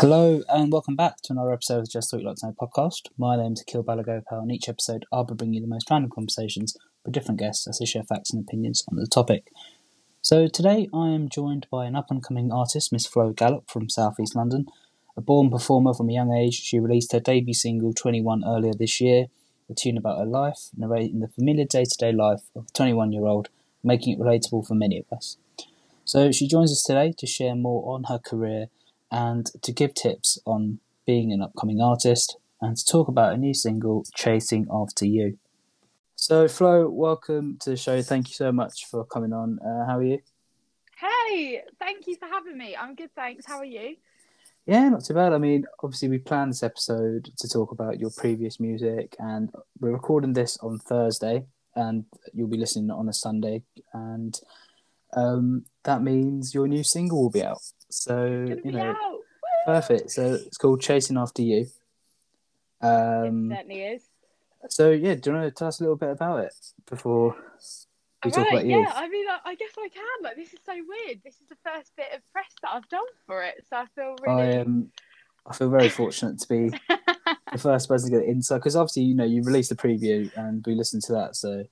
Hello and welcome back to another episode of the Just Thought You Like to Know podcast. My name is Akil Balagopal, and each episode I'll be bringing you the most random conversations with different guests as they share facts and opinions on the topic. So today I am joined by an up-and-coming artist, Miss Flo Gallup from South East London. A born performer from a young age, she released her debut single 21 earlier this year, a tune about her life, narrating the familiar day-to-day life of a 21-year-old, making it relatable for many of us. So she joins us today to share more on her career and to give tips on being an upcoming artist and to talk about a new single, Chasing After You. So Flo, welcome to the show. Thank you so much for coming on. How are you? Hey, thank you for having me. I'm good, thanks. How are you? Yeah, not too bad. I mean, obviously we planned this episode to talk about your previous music, and we're recording this on Thursday and you'll be listening on a Sunday, and that means your new single will be out. So, you know, perfect. So it's called Chasing After You. It certainly is. So yeah, do you want to tell us a little bit about it before we talk about you? Yeah, I mean, I guess I can. Like, this is so weird. This is the first bit of press that I've done for it, so I feel really. I feel very fortunate to be the first person to get insight, because obviously, you know, you released the preview and we listened to that. So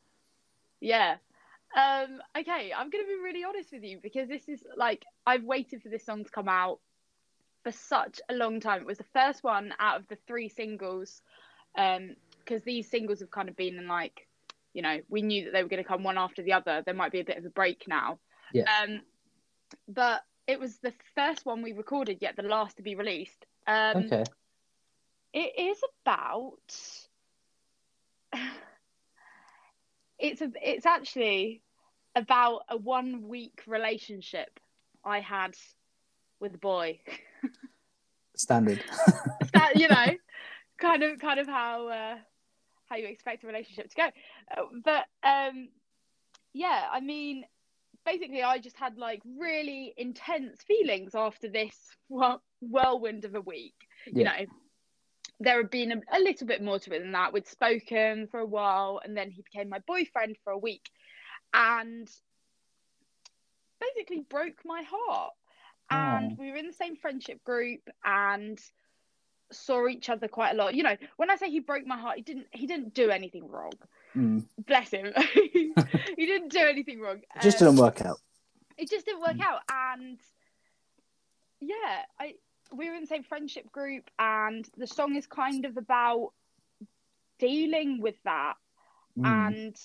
yeah. Okay, I'm going to be really honest with you, because this is like, I've waited for this song to come out for such a long time. It was the first one out of the three singles, because these singles have kind of been in, like, you know, we knew that they were going to come one after the other. There might be a bit of a break now. Yeah. But it was the first one we recorded, yet the last to be released. Okay. It is about... It's actually about a 1 week relationship I had with a boy. Standard. You know, kind of how you expect a relationship to go. But yeah, I mean, basically, I just had like really intense feelings after this whirlwind of a week. Yeah. You know, there had been a little bit more to it than that. We'd spoken for a while, and then he became my boyfriend for a week and basically broke my heart. Oh. And we were in the same friendship group and saw each other quite a lot. You know, when I say he broke my heart, he didn't do anything wrong. Mm. Bless him. He didn't do anything wrong. It just didn't work out. It just didn't work out. And yeah, we were in the same friendship group, and the song is kind of about dealing with that. Mm. And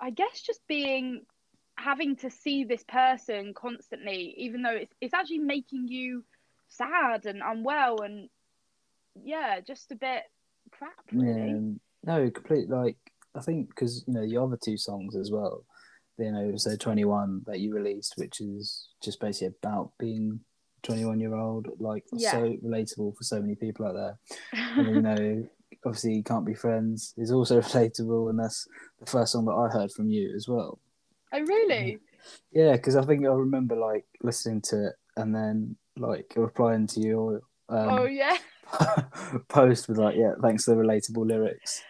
I guess just having to see this person constantly, even though it's actually making you sad and unwell and yeah, just a bit crap really. Yeah. No, completely. Like, I think because, you know, the other two songs as well, you know, so 21 that you released, which is just basically about being 21-year-old, like, yeah. So relatable for so many people out there. And, you know, obviously Can't Be Friends is also relatable, and that's the first song that I heard from you as well. Oh really? Yeah, because I think I remember like listening to it and then like replying to your oh yeah post with like, yeah, thanks for the relatable lyrics.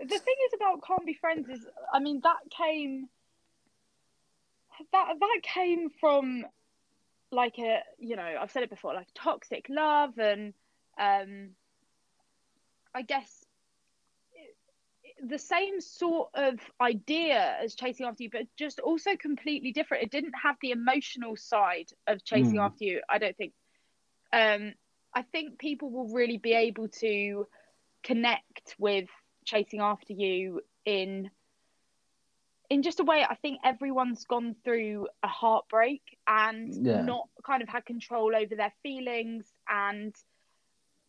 The thing is about Can't Be Friends is, I mean, that came from like a, you know, I've said it before, like toxic love, and I guess the same sort of idea as Chasing After You, but just also completely different. It didn't have the emotional side of Chasing After You, I don't think. I think people will really be able to connect with Chasing After You in just a way. I think everyone's gone through a heartbreak and not kind of had control over their feelings and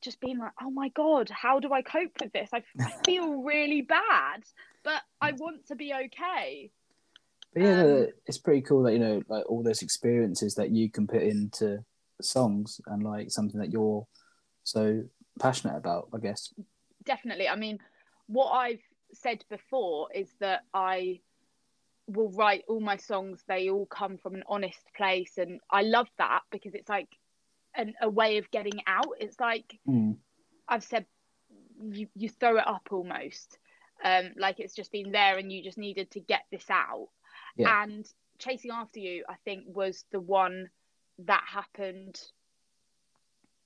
just being like, oh my God, how do I cope with this? I feel really bad, but I want to be okay. But yeah, it's pretty cool that, you know, like all those experiences that you can put into songs and like something that you're so passionate about, I guess. Definitely. I mean, what I've said before is that I will write all my songs, they all come from an honest place, and I love that because it's like a way of getting out. It's like I've said, you throw it up almost, like it's just been there and you just needed to get this out. Yeah. And Chasing After You, I think, was the one that happened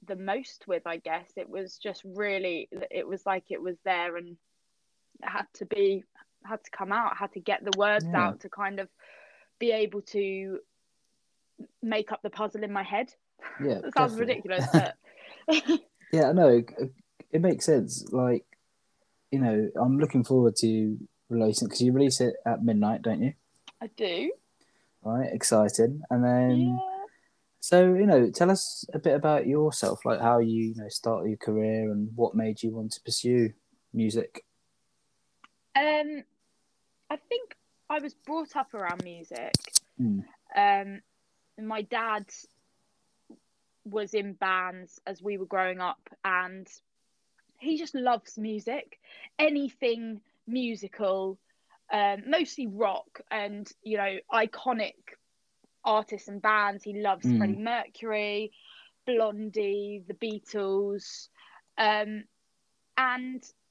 the most with, I guess. It was just really, it was like it was there and it had to be, had to come out, had to get the words out to kind of be able to make up the puzzle in my head. Yeah, it sounds ridiculous, but yeah, no, it makes sense. Like, you know, I'm looking forward to releasing, because you release it at midnight, don't you? I do. Right, exciting. And then, so, you know, tell us a bit about yourself, like how you, you know, started your career and what made you want to pursue music. I think I was brought up around music. My dad was in bands as we were growing up, and he just loves music, anything musical, mostly rock, and, you know, iconic artists and bands. He loves Freddie Mercury, Blondie, The Beatles, and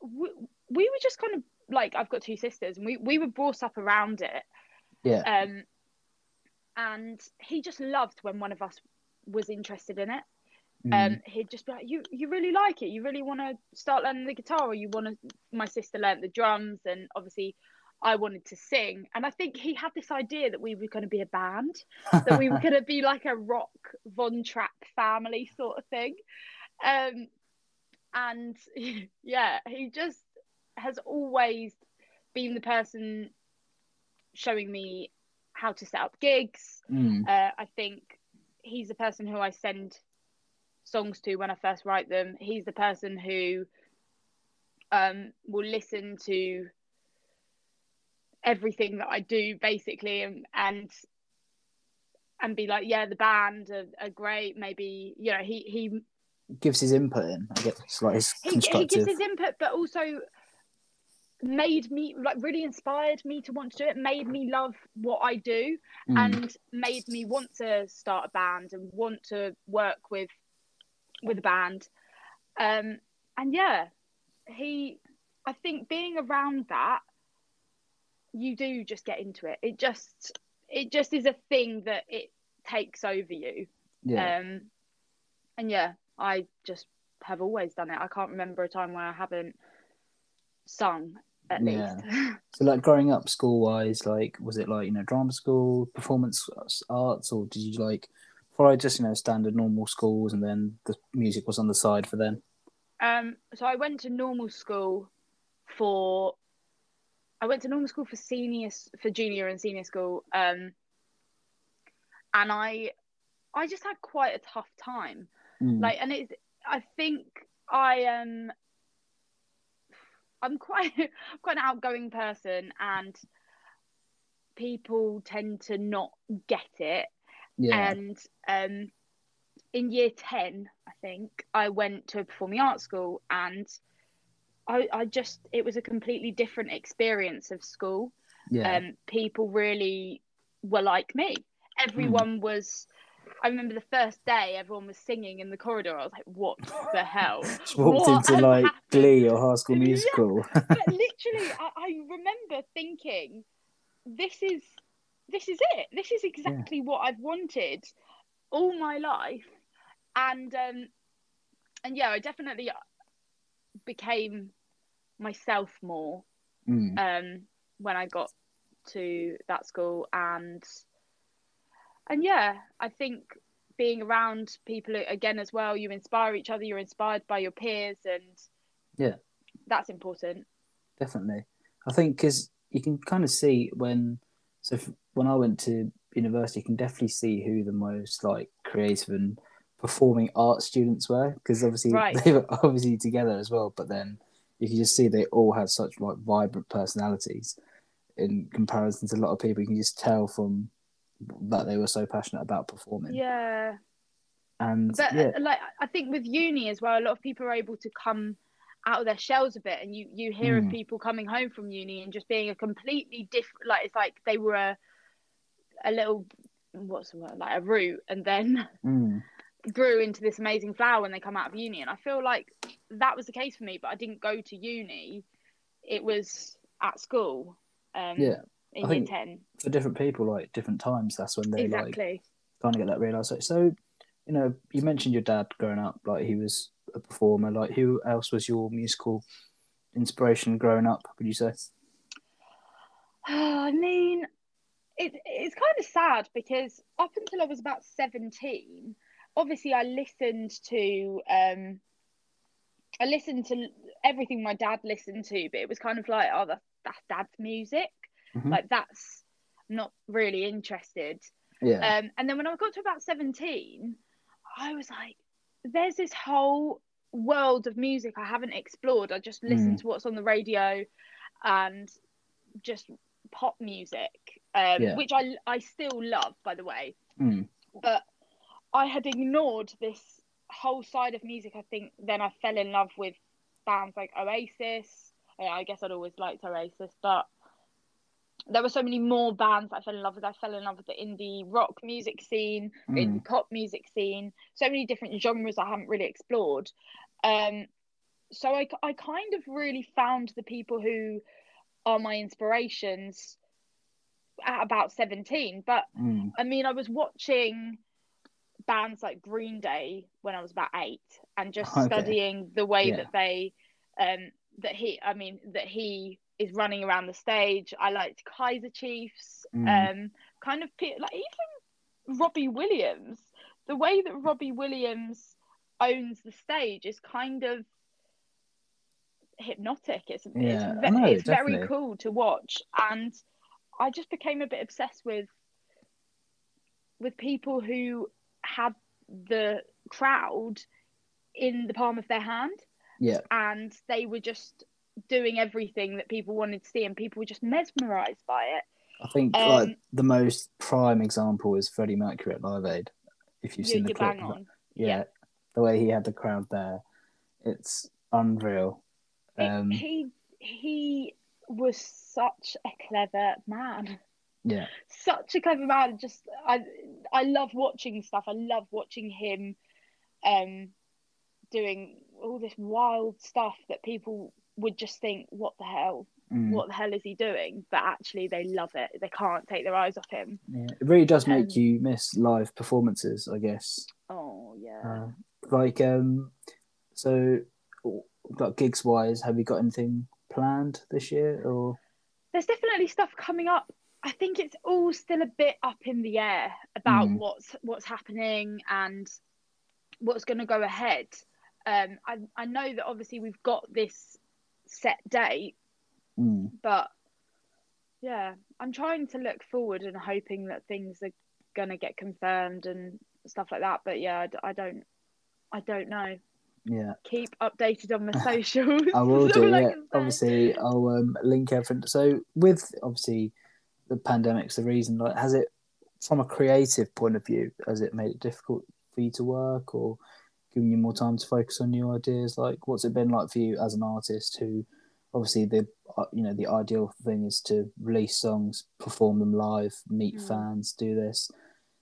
we were just kind of like, I've got two sisters, and we were brought up around it. And he just loved when one of us was interested in it. He'd just be like, you really like it, you really want to start learning the guitar, or you want to, my sister learnt the drums, and obviously I wanted to sing. And I think he had this idea that we were going to be a band, that we were going to be like a rock Von Trapp family sort of thing. And yeah, he just has always been the person showing me how to set up gigs. I think he's the person who I send songs to when I first write them. He's the person who will listen to everything that I do, basically, and be like, yeah, the band are great. Maybe, you know, he gives his input in. I guess it's like his constructive. He gives his input, but also made me, like, really inspired me to want to do it, made me love what I do, and made me want to start a band and want to work with a band. And yeah, I think being around that, you do just get into it. It just is a thing that it takes over you. And yeah, I just have always done it. I can't remember a time where I haven't sung, at least. So, like, growing up school wise, like, was it like, you know, drama school, performance arts, or did you like follow just, you know, standard normal schools, and then the music was on the side for them? So I went to normal school for junior and senior school, and I just had quite a tough time. Like, and it's, I think I'm quite an outgoing person, and people tend to not get it. And in year 10, I think, I went to a performing arts school, and I just, it was a completely different experience of school. People really were like me. Everyone was, I remember the first day, everyone was singing in the corridor. I was like, what the hell? Walked into, like, Glee or High School Musical. Yeah, but literally, I remember thinking, this is it. This is exactly what I've wanted all my life. And yeah, I definitely became myself more when I got to that school. And yeah, I think being around people again as well, you inspire each other, you're inspired by your peers, and yeah, that's important. Definitely. I think because you can kind of see when I went to university, you can definitely see who the most, like, creative and performing art students were, because obviously they were obviously together as well, but then you can just see they all had such, like, vibrant personalities in comparison to a lot of people. You can just tell from that they were so passionate about performing. Like, I think with uni as well, a lot of people are able to come out of their shells a bit, and you hear of people coming home from uni and just being a completely different, like, it's like they were a little, what's the word, like a root, and then grew into this amazing flower when they come out of uni. And I feel like that was the case for me, but I didn't go to uni, it was at school, in year 10. For different people, like, different times, that's when they like kind of get that realisation. So you know, you mentioned your dad growing up, like he was a performer. Like, who else was your musical inspiration growing up, would you say? Oh, I mean, it's kind of sad because up until I was about 17, obviously I listened to everything my dad listened to, but it was kind of like, oh, that's dad's music. Mm-hmm. Like, that's not really interested. Yeah. And then when I got to about 17, I was like, there's this whole world of music I haven't explored. I just listen to what's on the radio and just pop music, which I still love, by the way. But I had ignored this whole side of music, I think. Then I fell in love with bands like Oasis. I guess I'd always liked Oasis, but there were so many more bands I fell in love with. I fell in love with the indie rock music scene, the indie pop music scene, so many different genres I haven't really explored. So I kind of really found the people who are my inspirations at about 17. But I mean, I was watching bands like Green Day when I was about 8 and just studying the way that they, that he is running around the stage. I liked Kaiser Chiefs, kind of like even Robbie Williams. The way that Robbie Williams owns the stage is kind of hypnotic. It's very cool to watch, and I just became a bit obsessed with people who had the crowd in the palm of their hand, and they were just doing everything that people wanted to see, and people were just mesmerised by it. I think like the most prime example is Freddie Mercury at Live Aid. If you've seen the clip, the way he had the crowd there, it's unreal. He was such a clever man. Yeah, such a clever man. Just I love watching stuff. I love watching him doing all this wild stuff that people would just think, what the hell? What the hell is he doing? But actually they love it. They can't take their eyes off him. Yeah. It really does make you miss live performances, I guess. Oh, yeah. Like gigs wise, have you got anything planned this year? Or there's definitely stuff coming up. I think it's all still a bit up in the air about what's happening and what's going to go ahead. I know that obviously we've got this set date, but yeah, I'm trying to look forward and hoping that things are going to get confirmed and stuff like that. But yeah, I don't know. Yeah, keep updated on my socials. I will do. Yeah, obviously I'll link everything. So with obviously the pandemic's the reason, like, has it, from a creative point of view, has it made it difficult for you to work or giving you more time to focus on new ideas? Like, what's it been like for you as an artist who obviously the ideal thing is to release songs, perform them live, meet fans, do this.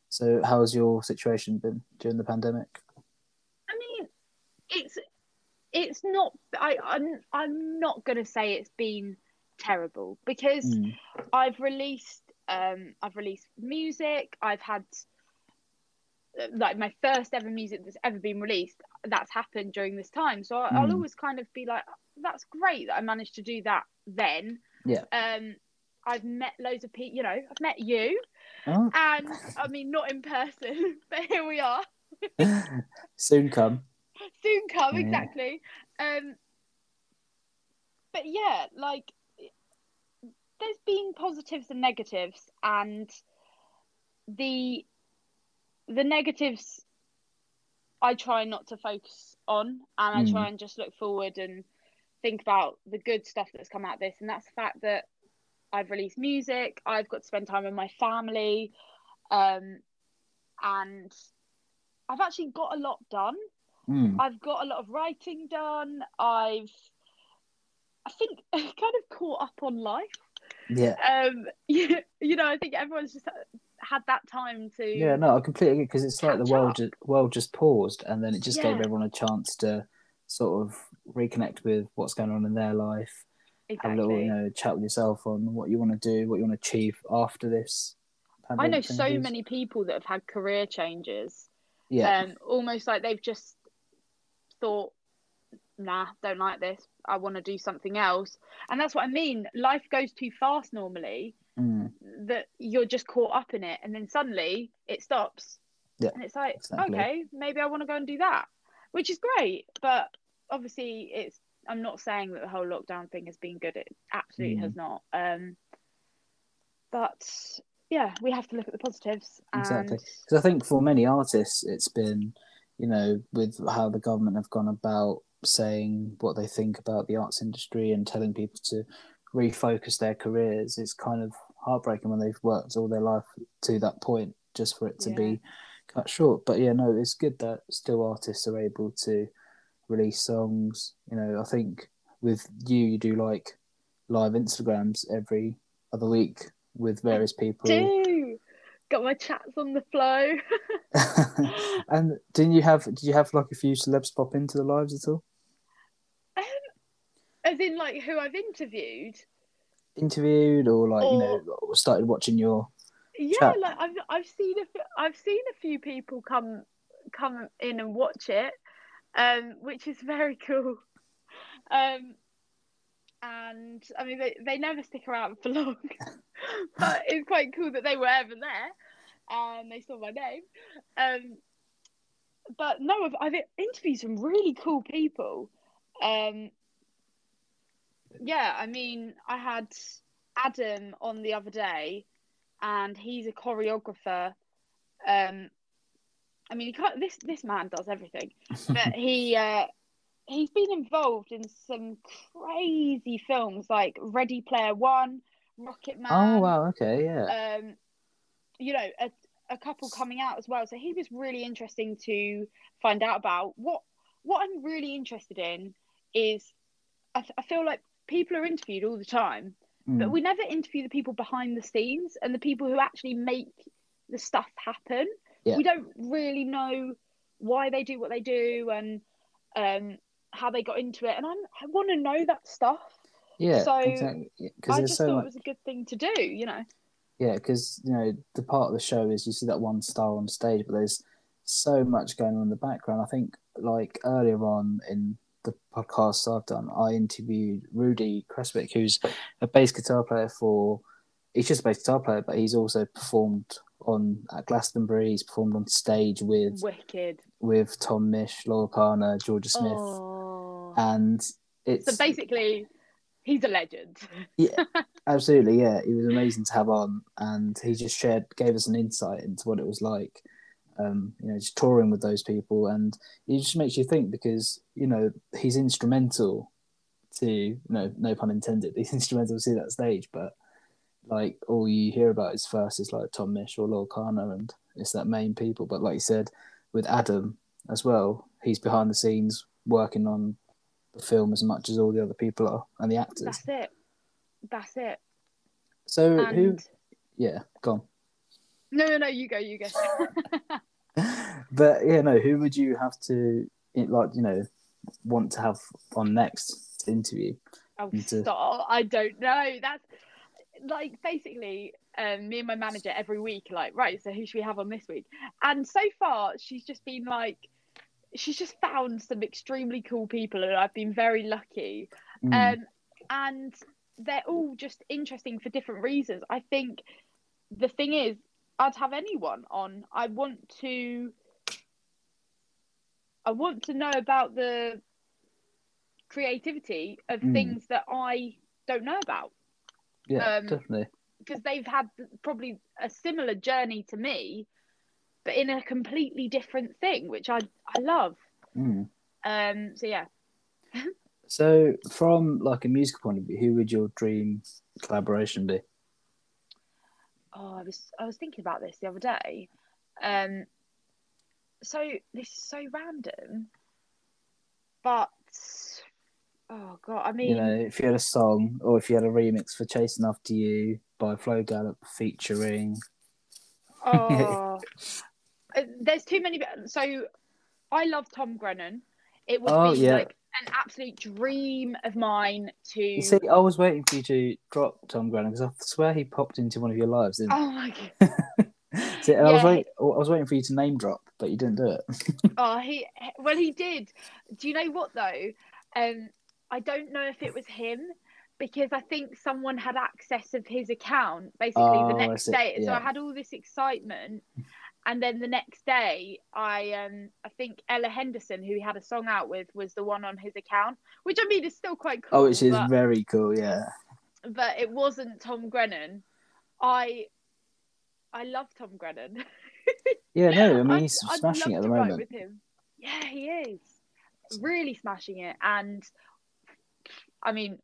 So how's your situation been during the pandemic? It's not. I'm not gonna say it's been terrible because I've released music. I've had like my first ever music that's ever been released. That's happened during this time, so I'll always kind of be like, oh, that's great that I managed to do that. Then I've met loads of people. You know, I've met you, and I mean not in person, but here we are. Soon come, yeah. Exactly. But yeah, like, there's been positives and negatives, and the negatives I try not to focus on, and I try and just look forward and think about the good stuff that's come out of this, and that's the fact that I've released music, I've got to spend time with my family, and I've actually got a lot done. I've got a lot of writing done. I think kind of caught up on life. Yeah. I think everyone's just had that time to. Yeah, no, I completely agree, because it's like the world just paused, and then it just gave everyone a chance to sort of reconnect with what's going on in their life. Exactly. Have a little, chat with yourself on what you want to do, what you want to achieve after this. I know so many people that have had career changes. Yeah. Almost like they've just thought, nah, don't like this. I want to do something else. And that's what I mean. Life goes too fast normally that you're just caught up in it. And then suddenly it stops. Yeah, and it's like, exactly. Okay, maybe I want to go and do that, which is great. But obviously I'm not saying that the whole lockdown thing has been good. It absolutely has not. But yeah, we have to look at the positives. Exactly. Because I think for many artists, it's been, with how the government have gone about saying what they think about the arts industry and telling people to refocus their careers, it's kind of heartbreaking when they've worked all their life to that point just for it to be cut short. But yeah, no, it's good that still artists are able to release songs. I think with you do like live Instagrams every other week with various people. Got my chats on the flow. And did you have like a few celebs pop into the lives at all? As in like who I've interviewed or like, or, started watching your chat? Like I've seen a few people come in and watch it, which is very cool. And I mean, they never stick around for long, but it's quite cool that they were ever there and they saw my name. But no, I've interviewed some really cool people. I mean, I had Adam on the other day, and he's a choreographer. I mean, this man does everything, but he. He's been involved in some crazy films like Ready Player One, Rocket Man. Oh, wow, okay, yeah. A couple coming out as well. So he was really interesting to find out about. What I'm really interested in is I feel like people are interviewed all the time, but we never interview the people behind the scenes and the people who actually make the stuff happen. Yeah. We don't really know why they do what they do and how they got into it, and I want to know that stuff. Yeah, so exactly. I just thought it was a good thing to do, Yeah, because the part of the show is you see that one star on stage, but there's so much going on in the background. I think like earlier on in the podcast I've done, I interviewed Rudy Creswick, who's a bass guitar player for. He's just a bass guitar player, but he's also performed at Glastonbury. He's performed on stage with Wicked, with Tom Misch, Laura Carner, Georgia Smith, and it's so basically he's a legend. Yeah, absolutely. Yeah, he was amazing to have on, and he just gave us an insight into what it was like, just touring with those people, and it just makes you think because he's instrumental to no pun intended, he's instrumental to that stage, but. Like all you hear about is first is like Tom Misch or Loyle Carner, and it's that main people. But like you said, with Adam as well, he's behind the scenes working on the film as much as all the other people are and the actors. That's it. So and... who? Yeah, go on. No, you go. But yeah, no. Who would you have to want to have on next to interview? Stop! I don't know. That's. Like basically me and my manager every week right, so who should we have on this week, and so far she's just found some extremely cool people, and I've been very lucky. And they're all just interesting for different reasons. I think the thing is I'd have anyone on. I want to know about the creativity of things that I don't know about. Yeah, definitely. Because they've had probably a similar journey to me, but in a completely different thing, which I love. So yeah. So from like a musical point of view, who would your dream collaboration be? Oh, I was thinking about this the other day. So this is so random, but. Oh, God, I mean... if you had a song or if you had a remix for Chasing After You by Flo Gallup featuring... Oh, there's too many... So, I love Tom Grennan. It would be like an absolute dream of mine to... You see, I was waiting for you to drop Tom Grennan because I swear he popped into one of your lives, didn't he? Oh, my God. See, yeah. I was waiting for you to name drop, but you didn't do it. Oh, he did. Do you know what though? I don't know if it was him, because I think someone had access of his account basically the next day. Yeah. So I had all this excitement. And then the next day, I think Ella Henderson, who he had a song out with, was the one on his account, which I mean is still quite cool. Oh, which is very cool, yeah. But it wasn't Tom Grennan. I love Tom Grennan. Yeah, no, I mean he's smashing it at the moment. With him. Yeah, he is really smashing it, and I mean,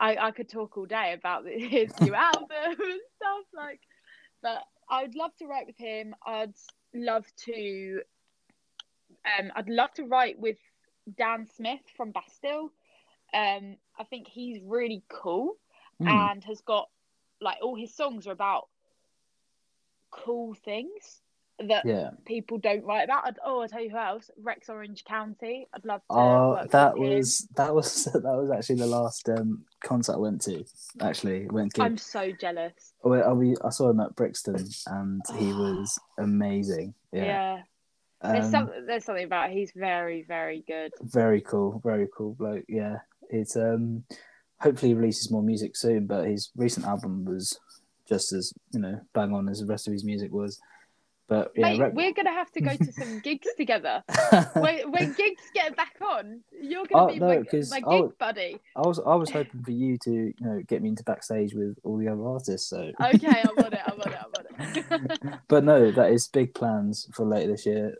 I could talk all day about his new album and stuff like, but I'd love to write with him. I'd love to write with Dan Smith from Bastille. I think he's really cool and has got like all his songs are about cool things that people don't write about. I'll tell you who else. Rex Orange County. I'd love to work with him. That was actually the last concert I went to. I'm so jealous. I saw him at Brixton and he was amazing. Yeah. There's something about it. He's very, very good. Very cool bloke. Yeah. It's hopefully he releases more music soon, but his recent album was just as, bang on as the rest of his music was. But yeah, mate, we're going to have to go to some gigs together. When gigs get back on, you're going to be my gig buddy. I was hoping for you to, get me into backstage with all the other artists. So okay, I want it. But no, that is big plans for later this year.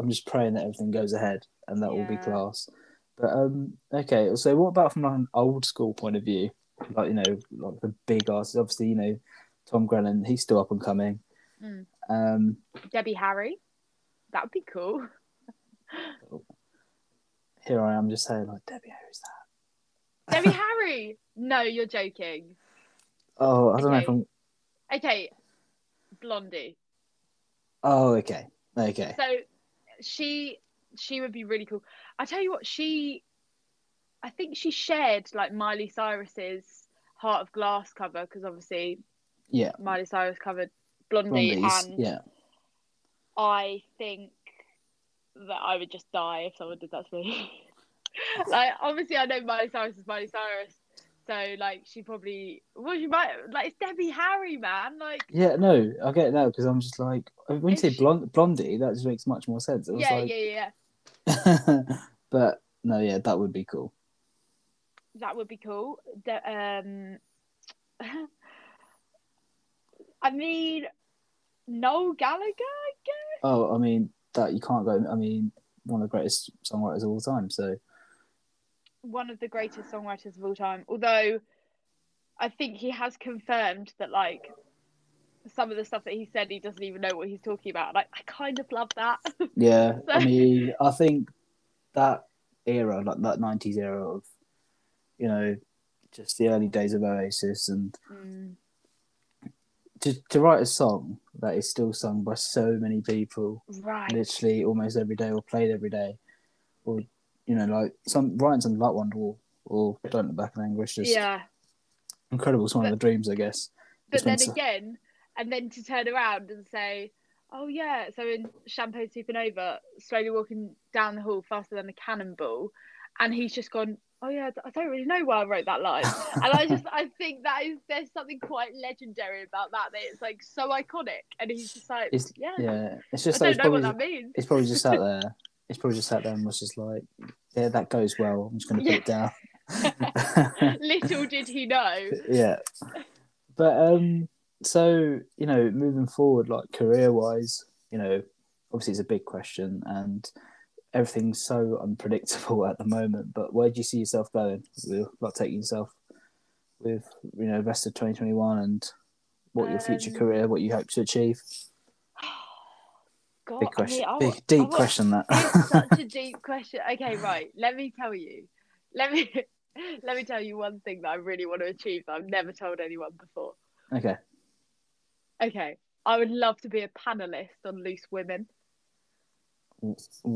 I'm just praying that everything goes ahead and that will be class. But okay, so what about from like an old school point of view? Like like the big artists. Obviously, Tom Grennan, he's still up and coming. Mm. Debbie Harry, that would be cool. Here I am just saying, Debbie Harry's that. Debbie Harry? No, you're joking. Oh, I don't know if I'm... Okay, Blondie. Oh, okay. So she would be really cool. I tell you what, I think she shared Miley Cyrus's Heart of Glass cover, because obviously Miley Cyrus covered Blondie. Blondies, and I think that I would just die if someone did that to me. Obviously I know Miley Cyrus is Miley Cyrus, so she might it's Debbie Harry, man. I get it now, because I'm just when you say Blondie, that just makes much more sense. Yeah. But no, that would be cool. I mean, Noel Gallagher, I guess. Oh, I mean, that you can't go. I mean, one of the greatest songwriters of all time. So, one of the greatest songwriters of all time. Although, I think he has confirmed that some of the stuff that he said, he doesn't even know what he's talking about. I kind of love that. Yeah, so... I mean, I think that era, that 90s era of, just the early days of Oasis and. To write a song that is still sung by so many people, right? Literally almost every day, or played every day, or writing something like Wonderwall or Don't Look Back in Anger, just incredible. It's one of the dreams, I guess. But then again, and then to turn around and say, "Oh yeah," so in Champagne Supernova, slowly walking down the hall faster than a cannonball, and he's just gone, "Oh yeah, I don't really know why I wrote that line," and I think there's something quite legendary about that it's so iconic, and he's just It's just I don't know what that means. It's probably just sat there. And was just yeah, that goes well. I'm just going to put it down. Little did he know. Yeah, but so moving forward, career-wise, obviously it's a big question and. Everything's so unpredictable at the moment, but where do you see yourself going? Taking yourself with, the rest of 2021 and what your future career, what you hope to achieve? God, big question. Question that. It's such a deep question. Okay, right. Let me tell you one thing that I really want to achieve that I've never told anyone before. Okay. I would love to be a panelist on Loose Women.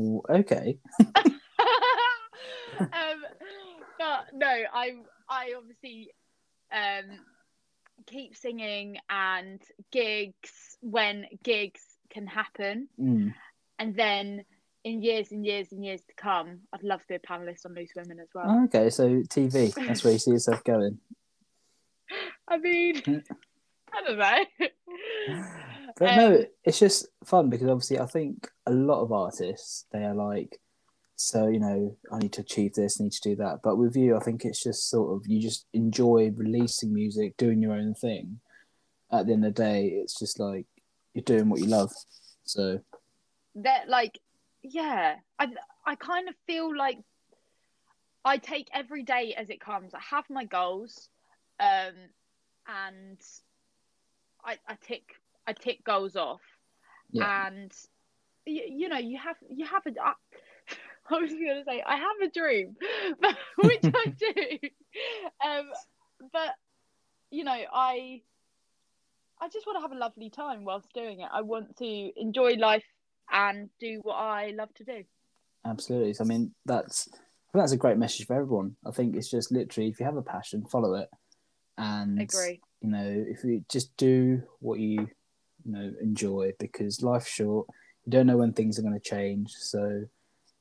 Okay. But no, I obviously keep singing and gigs when gigs can happen. Mm. And then in years and years and years to come, I'd love to be a panellist on Loose Women as well. Oh, okay, so TV, that's where you see yourself going. I mean, I don't know. But no, it's just fun because obviously I think a lot of artists, they are like, so, you know, I need to achieve this, I need to do that. But with you, I think it's just sort of, you just enjoy releasing music, doing your own thing. At the end of the day, it's just like, you're doing what you love. So that, like, yeah, I kind of feel like I take every day as it comes. I have my goals, and I tick goals off, yeah. And you know, you have a. I was going to say I have a dream, but which I do. But you know, I just want to have a lovely time whilst doing it. I want to enjoy life and do what I love to do. Absolutely. So, I mean, that's a great message for everyone. I think it's just literally, if you have a passion, follow it. And agree. You know, if you just do what you know, enjoy, because life's short. You don't know when things are going to change. So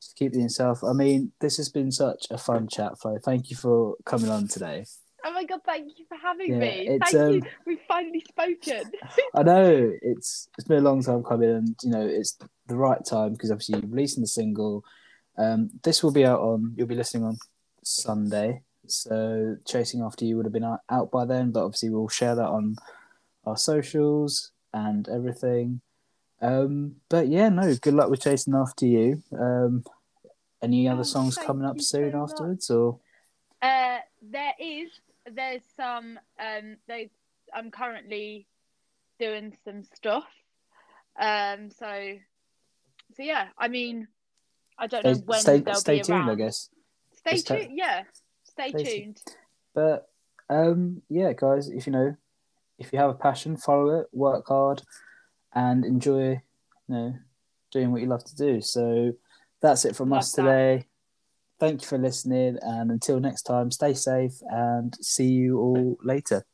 just keep it yourself. I mean, this has been such a fun chat, Flo. Thank you for coming on today. Oh my God, thank you for having me. Thank you. We've finally spoken. I know. It's been a long time coming, and you know, it's the right time because obviously you're releasing the single. This will be out on, you'll be listening on Sunday. So Chasing After You would have been out by then, but obviously we'll share that on our socials and everything. But yeah, no, good luck with Chasing After You. Any other songs coming up soon afterwards? Or there's some I'm currently doing some stuff. So yeah, I mean, I don't know when they'll be around. I guess. Stay tuned. But yeah, guys, if you have a passion, follow it, work hard, and enjoy, you know, doing what you love to do. So that's it from us today. Thank you for listening, and until next time, stay safe and see you all later.